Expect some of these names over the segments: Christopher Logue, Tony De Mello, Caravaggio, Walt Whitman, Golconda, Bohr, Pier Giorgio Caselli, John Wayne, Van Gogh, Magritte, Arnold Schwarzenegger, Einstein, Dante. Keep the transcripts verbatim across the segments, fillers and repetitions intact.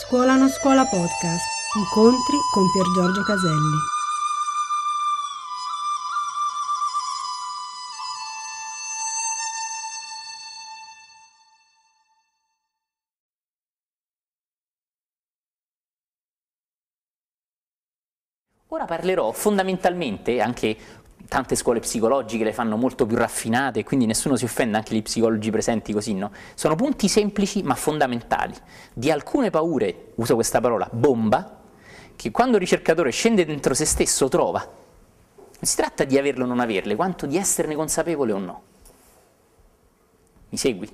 Scuola non scuola podcast. Incontri con Pier Giorgio Caselli. Ora parlerò fondamentalmente anche tante scuole psicologiche le fanno molto più raffinate, quindi nessuno si offenda, anche gli psicologi presenti così, no? Sono punti semplici ma fondamentali di alcune paure, uso questa parola, bomba, che quando il ricercatore scende dentro se stesso trova. Non si tratta di averle o non averle, quanto di esserne consapevole o no. Mi segui?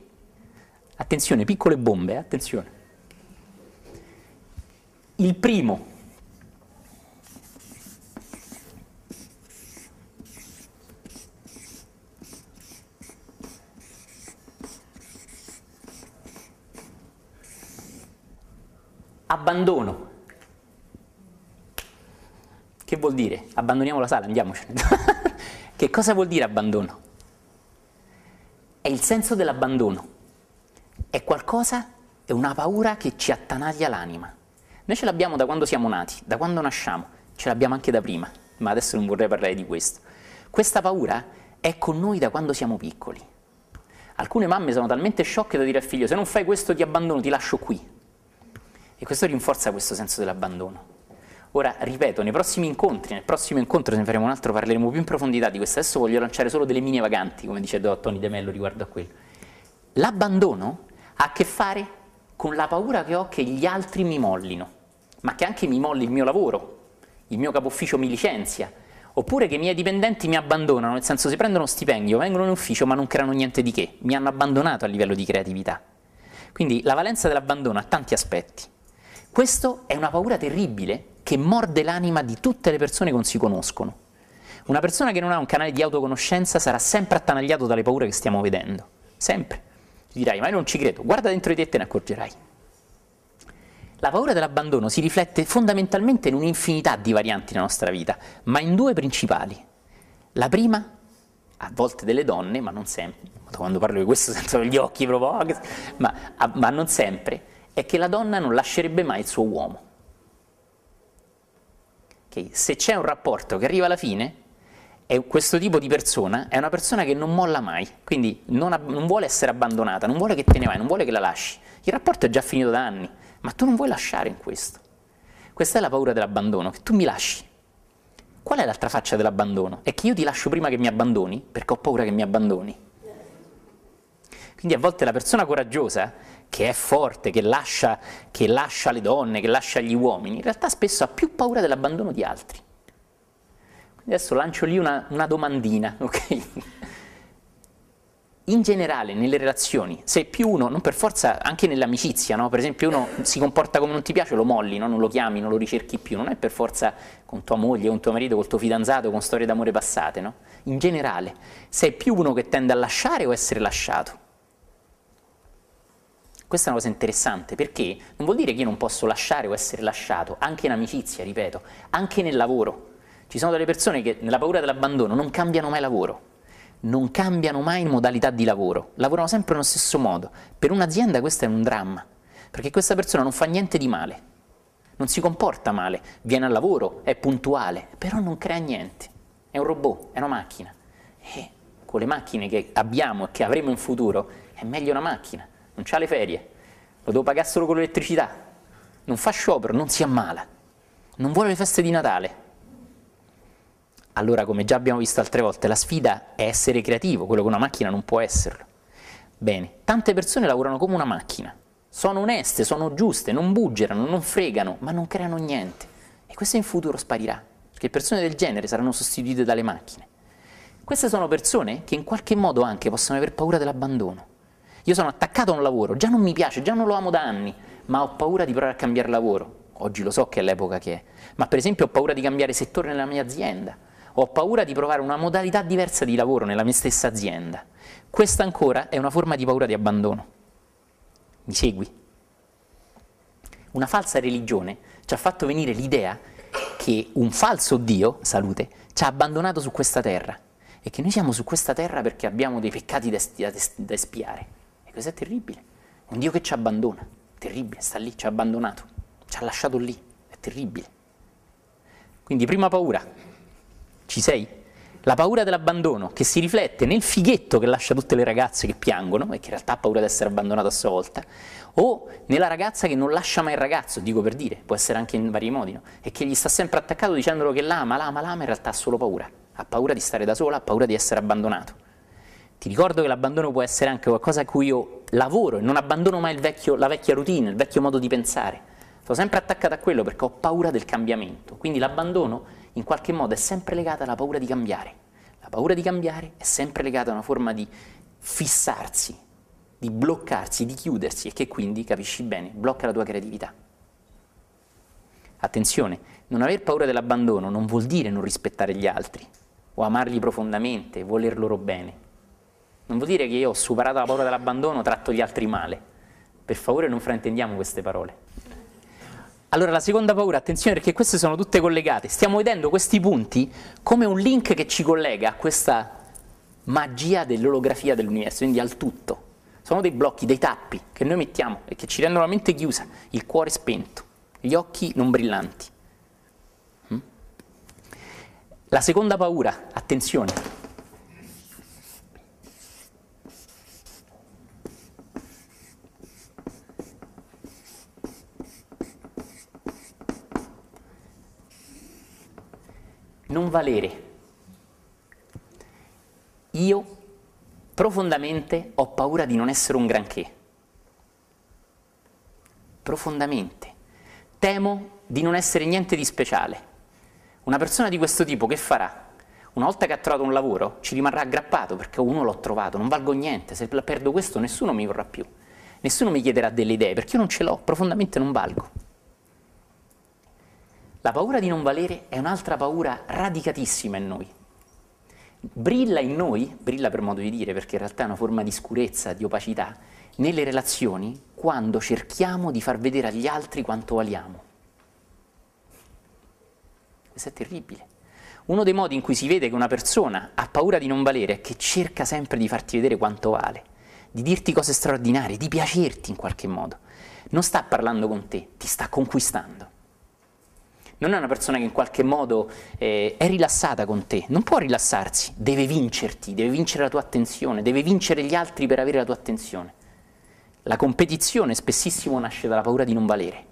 Attenzione, piccole bombe, eh? Attenzione. Il primo... abbandono. Che vuol dire? Abbandoniamo la sala, andiamocene. Che cosa vuol dire abbandono? È il senso dell'abbandono. È qualcosa, è una paura che ci attanaglia l'anima. Noi ce l'abbiamo da quando siamo nati, da quando nasciamo, ce l'abbiamo anche da prima, ma adesso non vorrei parlare di questo. Questa paura è con noi da quando siamo piccoli. Alcune mamme sono talmente sciocche da dire al figlio: se non fai questo ti abbandono, ti lascio qui. E questo rinforza questo senso dell'abbandono. Ora, ripeto, nei prossimi incontri, nel prossimo incontro, se ne faremo un altro, parleremo più in profondità di questo. Adesso voglio lanciare solo delle mine vaganti, come dice Tony De Mello riguardo a quello. L'abbandono ha a che fare con la paura che ho che gli altri mi mollino, ma che anche mi molli il mio lavoro, il mio capo ufficio mi licenzia, oppure che i miei dipendenti mi abbandonano, nel senso si prendono uno stipendio, vengono in ufficio ma non creano niente di che, mi hanno abbandonato a livello di creatività. Quindi la valenza dell'abbandono ha tanti aspetti. Questo è una paura terribile che morde l'anima di tutte le persone che non si conoscono. Una persona che non ha un canale di autoconoscenza sarà sempre attanagliato dalle paure che stiamo vedendo. Sempre. Ti dirai, ma io non ci credo. Guarda dentro di te e te ne accorgerai. La paura dell'abbandono si riflette fondamentalmente in un'infinità di varianti nella nostra vita, ma in due principali. La prima, a volte delle donne, ma non sempre, quando parlo di questo senso gli occhi proprio, ma, ma non sempre, è che la donna non lascerebbe mai il suo uomo. Okay. Se c'è un rapporto che arriva alla fine, è questo tipo di persona è una persona che non molla mai, quindi non, ab- non vuole essere abbandonata, non vuole che te ne vai, non vuole che la lasci. Il rapporto è già finito da anni, ma tu non vuoi lasciare in questo. Questa è la paura dell'abbandono, che tu mi lasci. Qual è l'altra faccia dell'abbandono? È che io ti lascio prima che mi abbandoni, perché ho paura che mi abbandoni. Quindi a volte la persona coraggiosa, che è forte, che lascia, che lascia le donne, che lascia gli uomini, in realtà spesso ha più paura dell'abbandono di altri. Quindi adesso lancio lì una, una domandina, ok? In generale, nelle relazioni, se più uno, non per forza, anche nell'amicizia, no? Per esempio uno si comporta come non ti piace, lo molli, no? Non lo chiami, non lo ricerchi più, non è per forza con tua moglie, con tuo marito, col tuo fidanzato, con storie d'amore passate, no? In generale, se è più uno che tende a lasciare o essere lasciato. Questa è una cosa interessante, perché non vuol dire che io non posso lasciare o essere lasciato, anche in amicizia, ripeto, anche nel lavoro. Ci sono delle persone che nella paura dell'abbandono non cambiano mai lavoro, non cambiano mai modalità di lavoro, lavorano sempre nello stesso modo. Per un'azienda questo è un dramma, perché questa persona non fa niente di male, non si comporta male, viene al lavoro, è puntuale, però non crea niente, è un robot, è una macchina. E con le macchine che abbiamo e che avremo in futuro è meglio una macchina. Non c'ha le ferie, lo devo pagare solo con l'elettricità, non fa sciopero, non si ammala, non vuole le feste di Natale. Allora, come già abbiamo visto altre volte, la sfida è essere creativo, quello che una macchina non può esserlo. Bene, tante persone lavorano come una macchina, sono oneste, sono giuste, non buggerano, non fregano, ma non creano niente. E questo in futuro sparirà, perché persone del genere saranno sostituite dalle macchine. Queste sono persone che in qualche modo anche possono aver paura dell'abbandono. Io sono attaccato a un lavoro, già non mi piace, già non lo amo da anni, ma ho paura di provare a cambiare lavoro. Oggi lo so che è l'epoca che è, ma per esempio ho paura di cambiare settore nella mia azienda, ho paura di provare una modalità diversa di lavoro nella mia stessa azienda. Questa ancora è una forma di paura di abbandono. Mi segui? Una falsa religione ci ha fatto venire l'idea che un falso Dio, salute, ci ha abbandonato su questa terra e che noi siamo su questa terra perché abbiamo dei peccati da, da, da espiare. Questo è terribile, un Dio che ci abbandona, terribile, sta lì, ci ha abbandonato. ci ha lasciato lì, è terribile. Quindi prima paura, ci sei? La paura dell'abbandono, che si riflette nel fighetto che lascia tutte le ragazze che piangono e che in realtà ha paura di essere abbandonato a sua volta, o nella ragazza che non lascia mai il ragazzo, dico per dire, può essere anche in vari modi, no? E che gli sta sempre attaccato dicendolo che l'ama, l'ama, l'ama, in realtà ha solo paura, ha paura di stare da sola, ha paura di essere abbandonato. Ti ricordo che l'abbandono può essere anche qualcosa a cui io lavoro e non abbandono mai il vecchio, la vecchia routine, il vecchio modo di pensare. Sono sempre attaccata a quello perché ho paura del cambiamento, quindi l'abbandono in qualche modo è sempre legata alla paura di cambiare. La paura di cambiare è sempre legata a una forma di fissarsi, di bloccarsi, di chiudersi e che quindi, capisci bene, blocca la tua creatività. Attenzione, non aver paura dell'abbandono non vuol dire non rispettare gli altri o amarli profondamente, voler loro bene. Non vuol dire che io ho superato la paura dell'abbandono, tratto gli altri male. Per favore non fraintendiamo queste parole. Allora la seconda paura, attenzione perché queste sono tutte collegate, stiamo vedendo questi punti come un link che ci collega a questa magia dell'olografia dell'universo, quindi al tutto. Sono dei blocchi, dei tappi che noi mettiamo e che ci rendono la mente chiusa, il cuore spento, gli occhi non brillanti. La seconda paura, attenzione, non valere. Io profondamente ho paura di non essere un granché. Profondamente. Temo di non essere niente di speciale. Una persona di questo tipo che farà? Una volta che ha trovato un lavoro ci rimarrà aggrappato perché uno l'ho trovato, non valgo niente, se perdo questo nessuno mi vorrà più. Nessuno mi chiederà delle idee perché io non ce l'ho, profondamente non valgo. La paura di non valere è un'altra paura radicatissima in noi. Brilla in noi, brilla per modo di dire, perché in realtà è una forma di scurezza, di opacità, nelle relazioni quando cerchiamo di far vedere agli altri quanto valiamo. Questo è terribile. Uno dei modi in cui si vede che una persona ha paura di non valere è che cerca sempre di farti vedere quanto vale, di dirti cose straordinarie, di piacerti in qualche modo. Non sta parlando con te, ti sta conquistando. Non è una persona che in qualche modo eh, è rilassata con te, non può rilassarsi, deve vincerti, deve vincere la tua attenzione, deve vincere gli altri per avere la tua attenzione. La competizione spessissimo nasce dalla paura di non valere.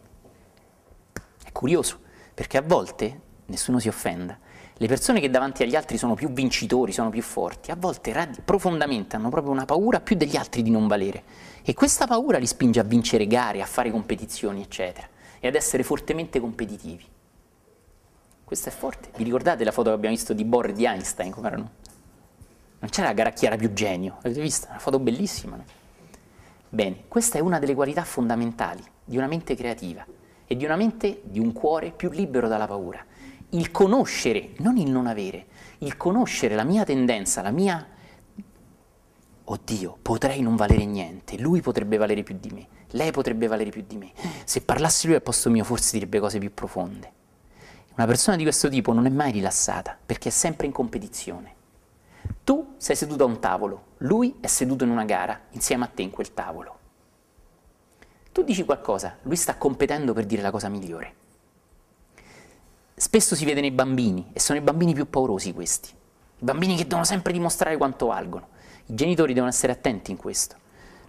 È curioso, perché a volte, nessuno si offenda, le persone che davanti agli altri sono più vincitori, sono più forti, a volte rad- profondamente hanno proprio una paura più degli altri di non valere e questa paura li spinge a vincere gare, a fare competizioni, eccetera, e ad essere fortemente competitivi. Questo è forte. Vi ricordate la foto che abbiamo visto di Bohr e di Einstein? Come erano? Non c'era la gara chi era più genio, l'avete vista? Una foto bellissima, no? Bene, questa è una delle qualità fondamentali di una mente creativa e di una mente, di un cuore più libero dalla paura. Il conoscere, non il non avere, il conoscere la mia tendenza, la mia... Oddio, potrei non valere niente, lui potrebbe valere più di me, lei potrebbe valere più di me. Se parlassi lui al posto mio forse direbbe cose più profonde. Una persona di questo tipo non è mai rilassata, perché è sempre in competizione. Tu sei seduto a un tavolo, lui è seduto in una gara, insieme a te in quel tavolo. Tu dici qualcosa, lui sta competendo per dire la cosa migliore. Spesso si vede nei bambini, e sono i bambini più paurosi questi. I bambini che devono sempre dimostrare quanto valgono. I genitori devono essere attenti in questo.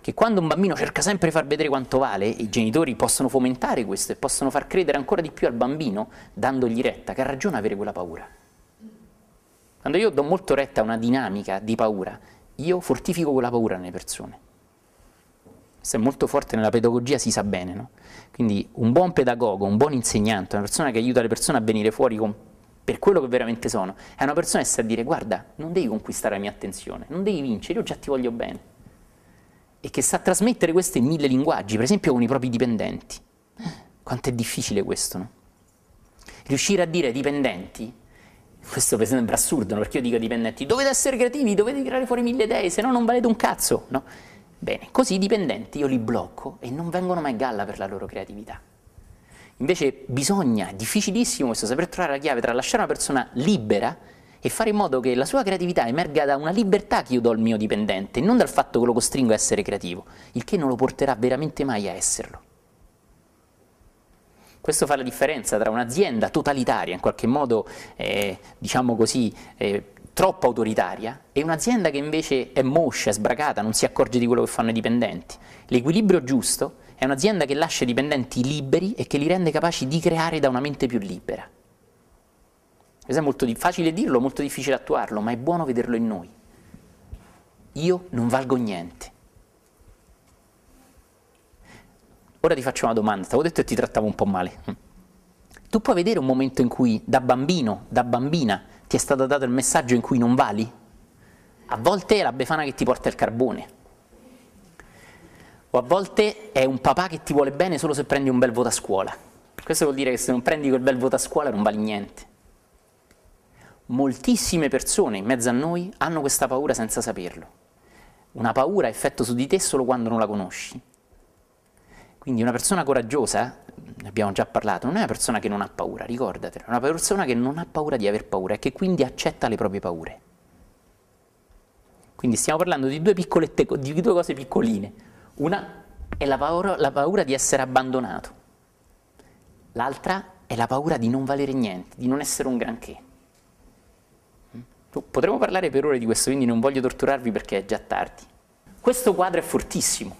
Che quando un bambino cerca sempre di far vedere quanto vale, i genitori possono fomentare questo e possono far credere ancora di più al bambino, dandogli retta, che ha ragione ad avere quella paura. Quando io do molto retta a una dinamica di paura, io fortifico quella paura nelle persone. Questo è molto forte nella pedagogia, si sa bene, no? Quindi un buon pedagogo, un buon insegnante, una persona che aiuta le persone a venire fuori con, per quello che veramente sono, è una persona che sa dire, guarda, non devi conquistare la mia attenzione, non devi vincere, io già ti voglio bene. E che sa trasmettere questo in mille linguaggi, per esempio con i propri dipendenti. Quanto è difficile questo, no? Riuscire a dire ai dipendenti, questo per esempio è assurdo, no? Perché io dico ai dipendenti, dovete essere creativi, dovete tirare fuori mille idee, se no non valete un cazzo, no? Bene, così i dipendenti io li blocco e non vengono mai galla per la loro creatività. Invece bisogna, è difficilissimo questo, saper trovare la chiave tra lasciare una persona libera e fare in modo che la sua creatività emerga da una libertà che io do al mio dipendente, non dal fatto che lo costringo a essere creativo, il che non lo porterà veramente mai a esserlo. Questo fa la differenza tra un'azienda totalitaria, in qualche modo, eh, diciamo così, eh, troppo autoritaria, e un'azienda che invece è moscia, è sbracata, non si accorge di quello che fanno i dipendenti. L'equilibrio giusto è un'azienda che lascia i dipendenti liberi e che li rende capaci di creare da una mente più libera. Questo è molto facile dirlo, molto difficile attuarlo, ma è buono vederlo in noi. Io non valgo niente. Ora ti faccio una domanda, ti avevo detto che ti trattavo un po' male. Tu puoi vedere un momento in cui da bambino, da bambina, ti è stato dato il messaggio in cui non vali? A volte è la befana che ti porta il carbone, o a volte è un papà che ti vuole bene solo se prendi un bel voto a scuola. Questo vuol dire che se non prendi quel bel voto a scuola non vali niente. Moltissime persone in mezzo a noi hanno questa paura senza saperlo. Una paura ha effetto su di te solo quando non la conosci. Quindi una persona coraggiosa, ne abbiamo già parlato, non è una persona che non ha paura, ricordatelo, è una persona che non ha paura di aver paura e che quindi accetta le proprie paure. Quindi stiamo parlando di due, piccolette, di due cose piccoline. Una è la paura, la paura di essere abbandonato, l'altra è la paura di non valere niente, di non essere un granché. Potremmo parlare per ore di questo, quindi non voglio torturarvi perché è già tardi. Questo quadro è fortissimo,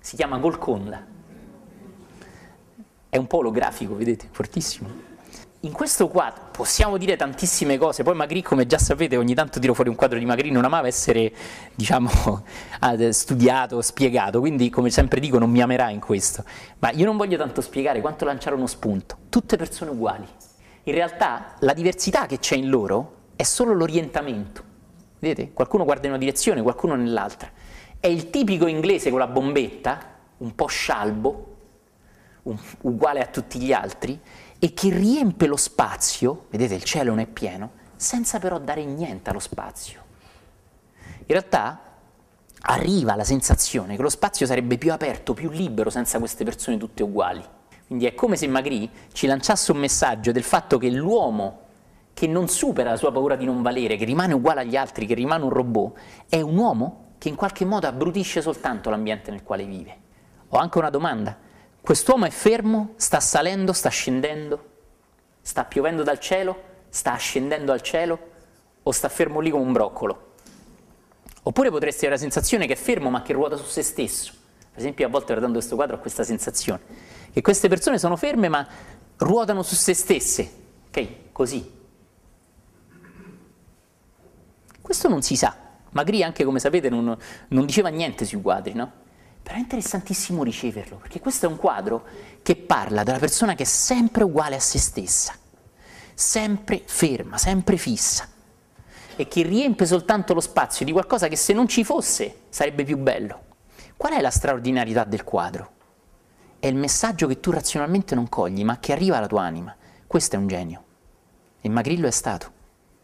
si chiama Golconda. È un po' olografico, vedete, fortissimo. In questo quadro possiamo dire tantissime cose, poi Magritte, come già sapete, ogni tanto tiro fuori un quadro di Magritte, non amava essere, diciamo, studiato, spiegato, quindi come sempre dico non mi amerà in questo, ma io non voglio tanto spiegare quanto lanciare uno spunto, tutte persone uguali. In realtà la diversità che c'è in loro è solo l'orientamento, vedete? Qualcuno guarda in una direzione, qualcuno nell'altra. È il tipico inglese con la bombetta, un po' scialbo, uguale a tutti gli altri, e che riempie lo spazio, vedete il cielo non è pieno, senza però dare niente allo spazio. In realtà arriva la sensazione che lo spazio sarebbe più aperto, più libero senza queste persone tutte uguali. Quindi è come se Magritte ci lanciasse un messaggio del fatto che l'uomo che non supera la sua paura di non valere, che rimane uguale agli altri, che rimane un robot, è un uomo che in qualche modo abbrutisce soltanto l'ambiente nel quale vive. Ho anche una domanda. Quest'uomo è fermo, sta salendo, sta scendendo, sta piovendo dal cielo, sta ascendendo al cielo o sta fermo lì come un broccolo? Oppure potresti avere la sensazione che è fermo ma che ruota su se stesso. Per esempio a volte guardando questo quadro ho questa sensazione, che queste persone sono ferme ma ruotano su se stesse, ok? Così. Questo non si sa. Magritte anche come sapete non, non diceva niente sui quadri, no? Però è interessantissimo riceverlo, perché questo è un quadro che parla della persona che è sempre uguale a se stessa, sempre ferma, sempre fissa, e che riempie soltanto lo spazio di qualcosa che se non ci fosse sarebbe più bello. Qual è la straordinarietà del quadro? È il messaggio che tu razionalmente non cogli, ma che arriva alla tua anima. Questo è un genio. E Magritte lo è stato.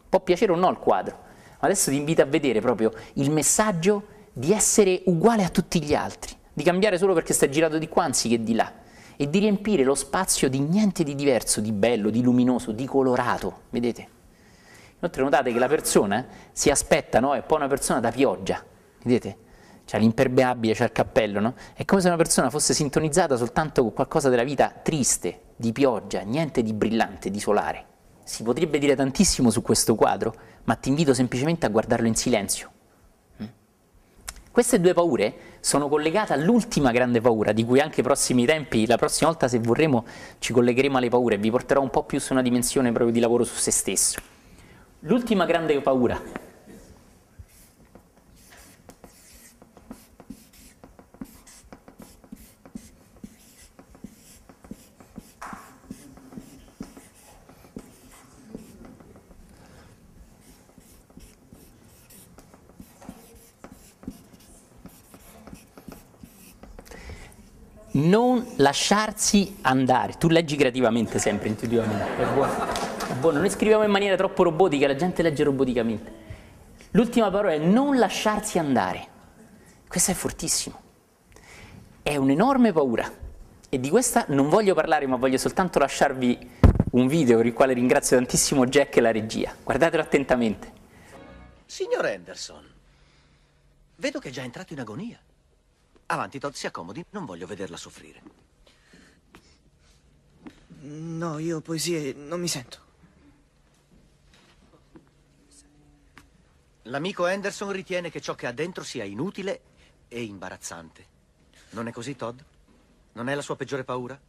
Può piacere o no il quadro, ma adesso ti invito a vedere proprio il messaggio di essere uguale a tutti gli altri, di cambiare solo perché stai girato di qua anziché di là, e di riempire lo spazio di niente di diverso, di bello, di luminoso, di colorato, vedete? Inoltre notate che la persona si aspetta, no? È un po' una persona da pioggia, vedete? C'ha l'impermeabile, c'ha il cappello, no? È come se una persona fosse sintonizzata soltanto con qualcosa della vita triste, di pioggia, niente di brillante, di solare. Si potrebbe dire tantissimo su questo quadro, ma ti invito semplicemente a guardarlo in silenzio. Queste due paure sono collegate all'ultima grande paura, di cui anche i prossimi tempi, la prossima volta se vorremo ci collegheremo alle paure e vi porterò un po' più su una dimensione proprio di lavoro su se stesso. L'ultima grande paura non lasciarsi andare. Tu leggi creativamente sempre, intuitivamente, è buono. È buono. Noi scriviamo in maniera troppo robotica, la gente legge roboticamente. L'ultima parola è non lasciarsi andare. Questa è fortissimo. È un'enorme paura e di questa non voglio parlare, ma voglio soltanto lasciarvi un video per il quale ringrazio tantissimo Jack e la regia. Guardatelo attentamente. Signor Henderson, vedo che è già entrato in agonia. Avanti, Todd, si accomodi, non voglio vederla soffrire. No, io poesie non mi sento. L'amico Henderson ritiene che ciò che ha dentro sia inutile e imbarazzante. Non è così, Todd? Non è la sua peggiore paura?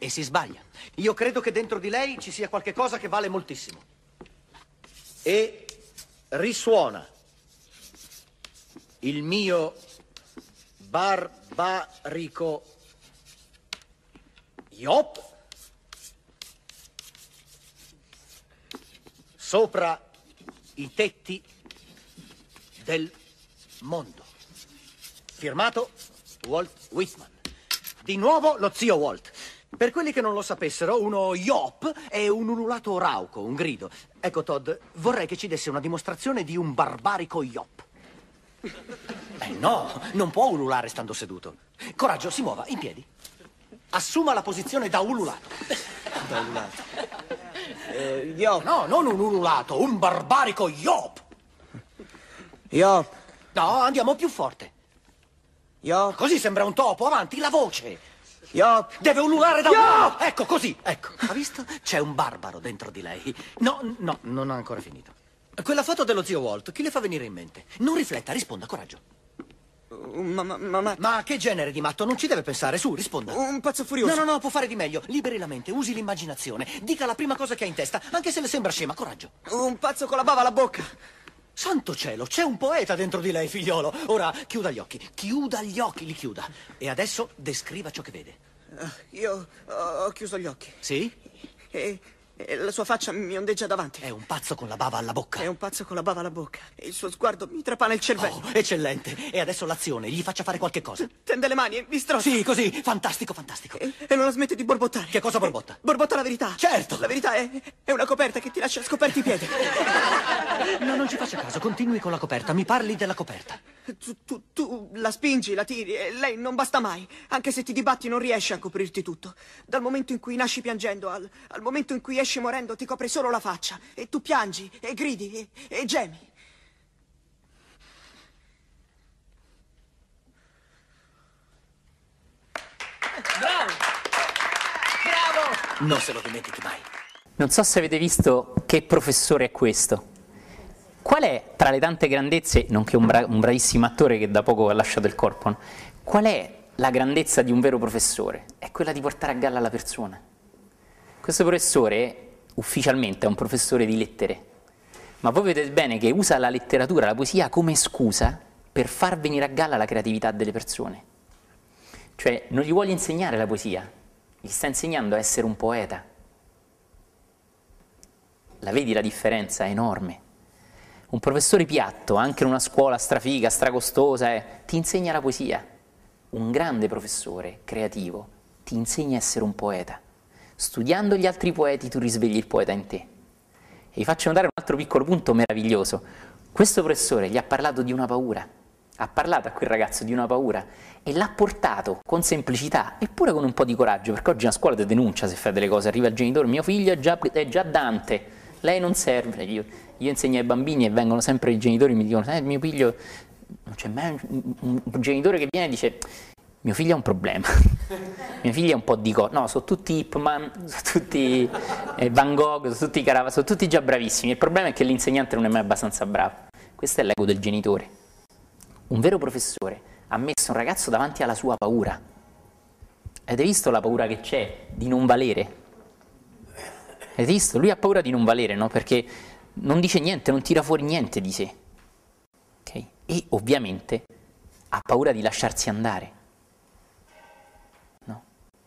E si sbaglia. Io credo che dentro di lei ci sia qualche cosa che vale moltissimo. E risuona il mio barbarico yop sopra i tetti del mondo. Firmato Walt Whitman. Di nuovo lo zio Walt. Per quelli che non lo sapessero, uno yop è un ululato rauco, un grido. Ecco, Todd, vorrei che ci desse una dimostrazione di un barbarico yop. Eh no, non può ululare stando seduto. Coraggio, si muova, in piedi. Assuma la posizione da ululato. Da ululato. Eh, yop. No, non un ululato, un barbarico yop. Yop. No, andiamo più forte. Yop. Così sembra un topo, avanti, la voce. Yop. Deve ululare da Yop! Ecco, così, ecco. Ha visto? C'è un barbaro dentro di lei. No, no, non ha ancora finito. Quella foto dello zio Walt, chi le fa venire in mente? Non rifletta, risponda, coraggio. Uh, ma, ma, ma... ma che genere di matto? Non ci deve pensare, su, risponda. Un pazzo furioso. No, no, no, può fare di meglio. Liberi la mente, usi l'immaginazione. Dica la prima cosa che ha in testa, anche se le sembra scema, coraggio. Un pazzo con la bava alla bocca. Santo cielo, c'è un poeta dentro di lei, figliolo. Ora, chiuda gli occhi, chiuda gli occhi, li chiuda. E adesso descriva ciò che vede. Uh, io ho chiuso gli occhi. Sì? E, e la sua faccia mi ondeggia davanti. È un pazzo con la bava alla bocca. È un pazzo con la bava alla bocca. E il suo sguardo mi trapana il cervello. Oh, eccellente. E adesso l'azione, gli faccia fare qualche cosa. Tende le mani e mi strozza. Sì, così, fantastico, fantastico. E, e non la smette di borbottare. Che cosa borbotta? E, borbotta la verità. Certo. La verità è, è una coperta che ti lascia scoperti i piedi. No, non ci faccia caso, continui con la coperta, mi parli della coperta. Tu, tu, tu la spingi, la tiri e lei non basta mai. Anche se ti dibatti non riesci a coprirti tutto. Dal momento in cui nasci piangendo al, al momento in cui esci morendo ti copre solo la faccia. E tu piangi e gridi e, e gemi. Bravo! Bravo! Non se lo dimentichi mai. Non so se avete visto che professore è questo. Qual è, tra le tante grandezze, nonché un, bra- un bravissimo attore che da poco ha lasciato il corpo, qual è la grandezza di un vero professore? È quella di portare a galla la persona. Questo professore, ufficialmente, è un professore di lettere, ma voi vedete bene che usa la letteratura, la poesia, come scusa per far venire a galla la creatività delle persone. Cioè, non gli vuole insegnare la poesia, gli sta insegnando a essere un poeta. La vedi la differenza? È enorme. Un professore piatto, anche in una scuola strafiga, stracostosa, eh, ti insegna la poesia. Un grande professore, creativo, ti insegna a essere un poeta. Studiando gli altri poeti tu risvegli il poeta in te. E vi faccio notare un altro piccolo punto meraviglioso. Questo professore gli ha parlato di una paura, ha parlato a quel ragazzo di una paura e l'ha portato con semplicità, eppure con un po' di coraggio, perché oggi una scuola ti denuncia se fai delle cose, arriva il genitore, mio figlio è già, è già Dante, lei non serve, io, io insegno ai bambini e vengono sempre i genitori e mi dicono, eh, mio figlio, non c'è mai un, un, un genitore che viene e dice, mio figlio ha un problema, mio figlio è un po' di co, no, sono tutti Hipman, sono tutti eh, Van Gogh, sono tutti Caravaggio, sono tutti già bravissimi, il problema è che l'insegnante non è mai abbastanza bravo, questo è l'ego del genitore. Un vero professore ha messo un ragazzo davanti alla sua paura, avete visto la paura che c'è di non valere? Avete visto? Lui ha paura di non valere, no? Perché non dice niente, non tira fuori niente di sé. Okay? E ovviamente ha paura di lasciarsi andare. No?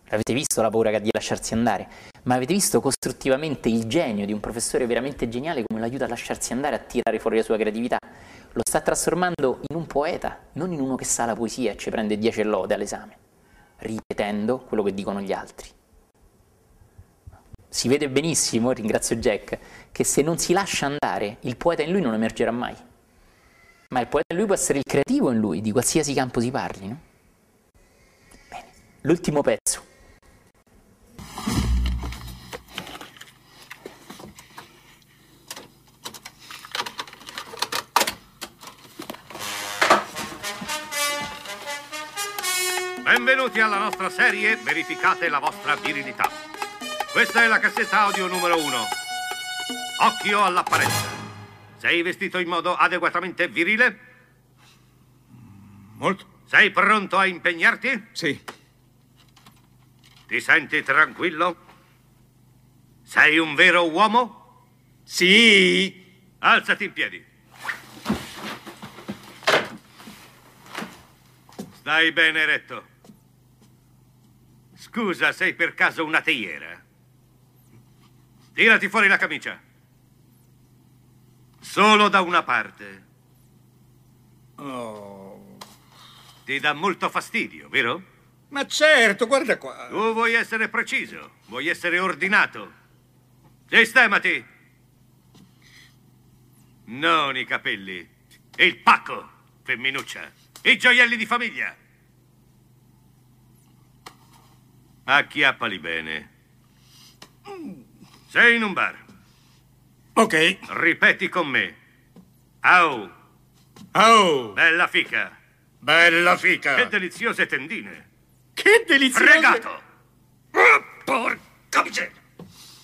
Avete visto la paura che ha di lasciarsi andare? Ma avete visto costruttivamente il genio di un professore veramente geniale come lo aiuta a lasciarsi andare, a tirare fuori la sua creatività? Lo sta trasformando in un poeta, non in uno che sa la poesia e ci prende dieci lode all'esame, ripetendo quello che dicono gli altri. Si vede benissimo, ringrazio Jack, che se non si lascia andare, il poeta in lui non emergerà mai. Ma il poeta in lui può essere il creativo in lui, di qualsiasi campo si parli, no? Bene, l'ultimo pezzo. Benvenuti alla nostra serie Verificate la vostra virilità. Questa è la cassetta audio numero uno. Occhio all'apparenza. Sei vestito in modo adeguatamente virile? Molto. Sei pronto a impegnarti? Sì. Ti senti tranquillo? Sei un vero uomo? Sì. Alzati in piedi. Stai bene eretto. Scusa, sei per caso una teiera? Tirati fuori la camicia. Solo da una parte. Oh. Ti dà molto fastidio, vero? Ma certo, guarda qua. Tu vuoi essere preciso, vuoi essere ordinato. Sistemati. Non i capelli. Il pacco, femminuccia. I gioielli di famiglia. Acchiappali bene. Sei in un bar. Ok. Ripeti con me. Au. Au. Bella fica. Bella fica. Che deliziose tendine. Che deliziose... Fregato. Oh, porca miseria.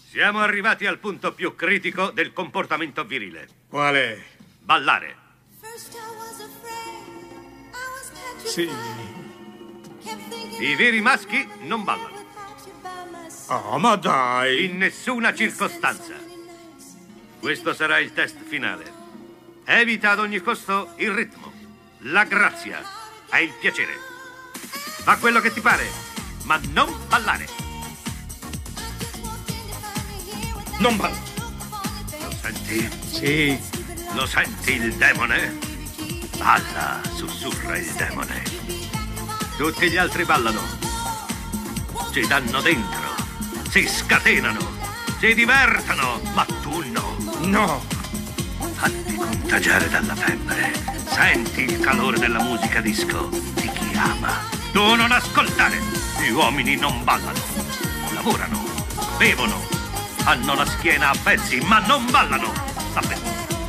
Siamo arrivati al punto più critico del comportamento virile. Qual è? Ballare. Sì. I veri maschi non ballano. Oh, ma dai! In nessuna circostanza. Questo sarà il test finale. Evita ad ogni costo il ritmo, la grazia e il piacere. Fa quello che ti pare, ma non ballare. Non ballo. Lo senti? Sì. Lo senti il demone? Balla, sussurra il demone. Tutti gli altri ballano. Ci danno dentro. Si scatenano. Si divertono. Ma tu no. No. Fatti contagiare dalla febbre. Senti il calore della musica disco. Ti chi ama. Tu non ascoltare. Gli uomini non ballano. Lavorano. Bevono. Hanno la schiena a pezzi, ma non ballano. Vabbè.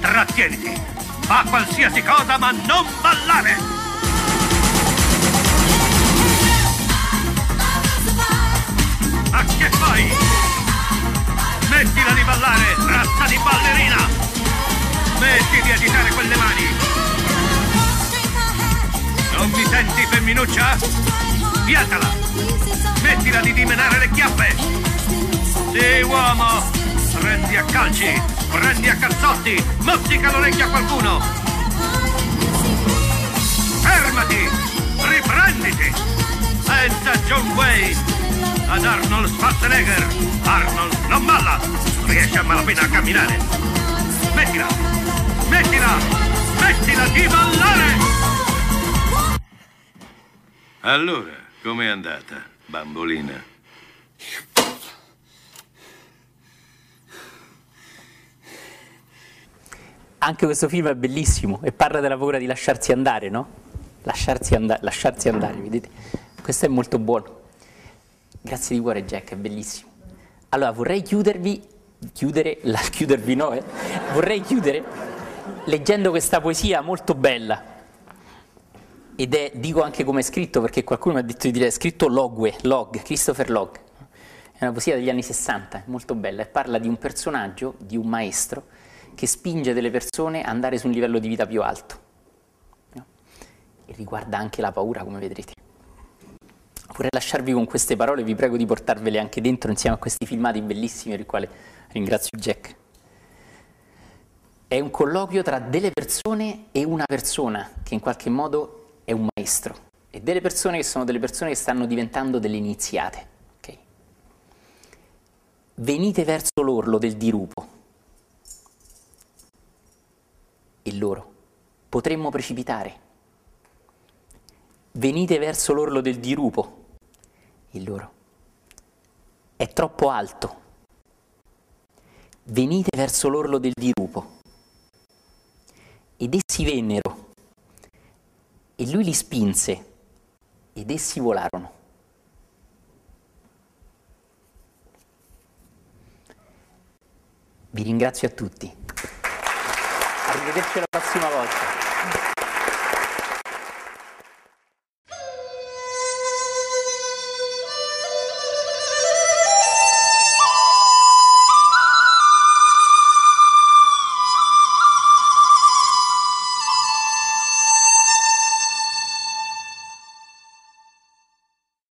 Trattieniti. Fa qualsiasi cosa, ma non ballare! Ma che fai? Smettila di ballare, razza di ballerina! Smetti di agitare quelle mani! Non mi senti, femminuccia? Piantala! Smettila di dimenare le chiappe! Sì, uomo! Prendi a calci, prendi a calzotti, mozzica l'orecchia a qualcuno. Fermati, riprenditi. Pensa a John Wayne, ad Arnold Schwarzenegger. Arnold non balla, riesce a malapena a camminare. Smettila, smettila, smettila di ballare. Allora, com'è andata, bambolina? Anche questo film è bellissimo e parla della paura di lasciarsi andare, no? Lasciarsi, and- lasciarsi andare, vedete? Questo è molto buono. Grazie di cuore Jack, è bellissimo. Allora vorrei chiudervi, chiudere, la, chiudervi no, eh? vorrei chiudere leggendo questa poesia molto bella. Ed è, dico anche come è scritto, perché qualcuno mi ha detto di dire, è scritto Logue, Logue, Christopher Logue. È una poesia degli anni sessanta, molto bella, e parla di un personaggio, di un maestro, che spinge delle persone ad andare su un livello di vita più alto, no? E riguarda anche la paura, come vedrete. Vorrei lasciarvi con queste parole, vi prego di portarvele anche dentro insieme a questi filmati bellissimi, per i quali ringrazio Jack. È un colloquio tra delle persone e una persona che in qualche modo è un maestro, e delle persone che sono delle persone che stanno diventando delle iniziate. Okay? Venite verso l'orlo del dirupo. E loro, potremmo precipitare. Venite verso l'orlo del dirupo. E loro, è troppo alto. Venite verso l'orlo del dirupo. Ed essi vennero, e lui li spinse, ed essi volarono. Vi ringrazio a tutti. Arrivederci la prossima volta.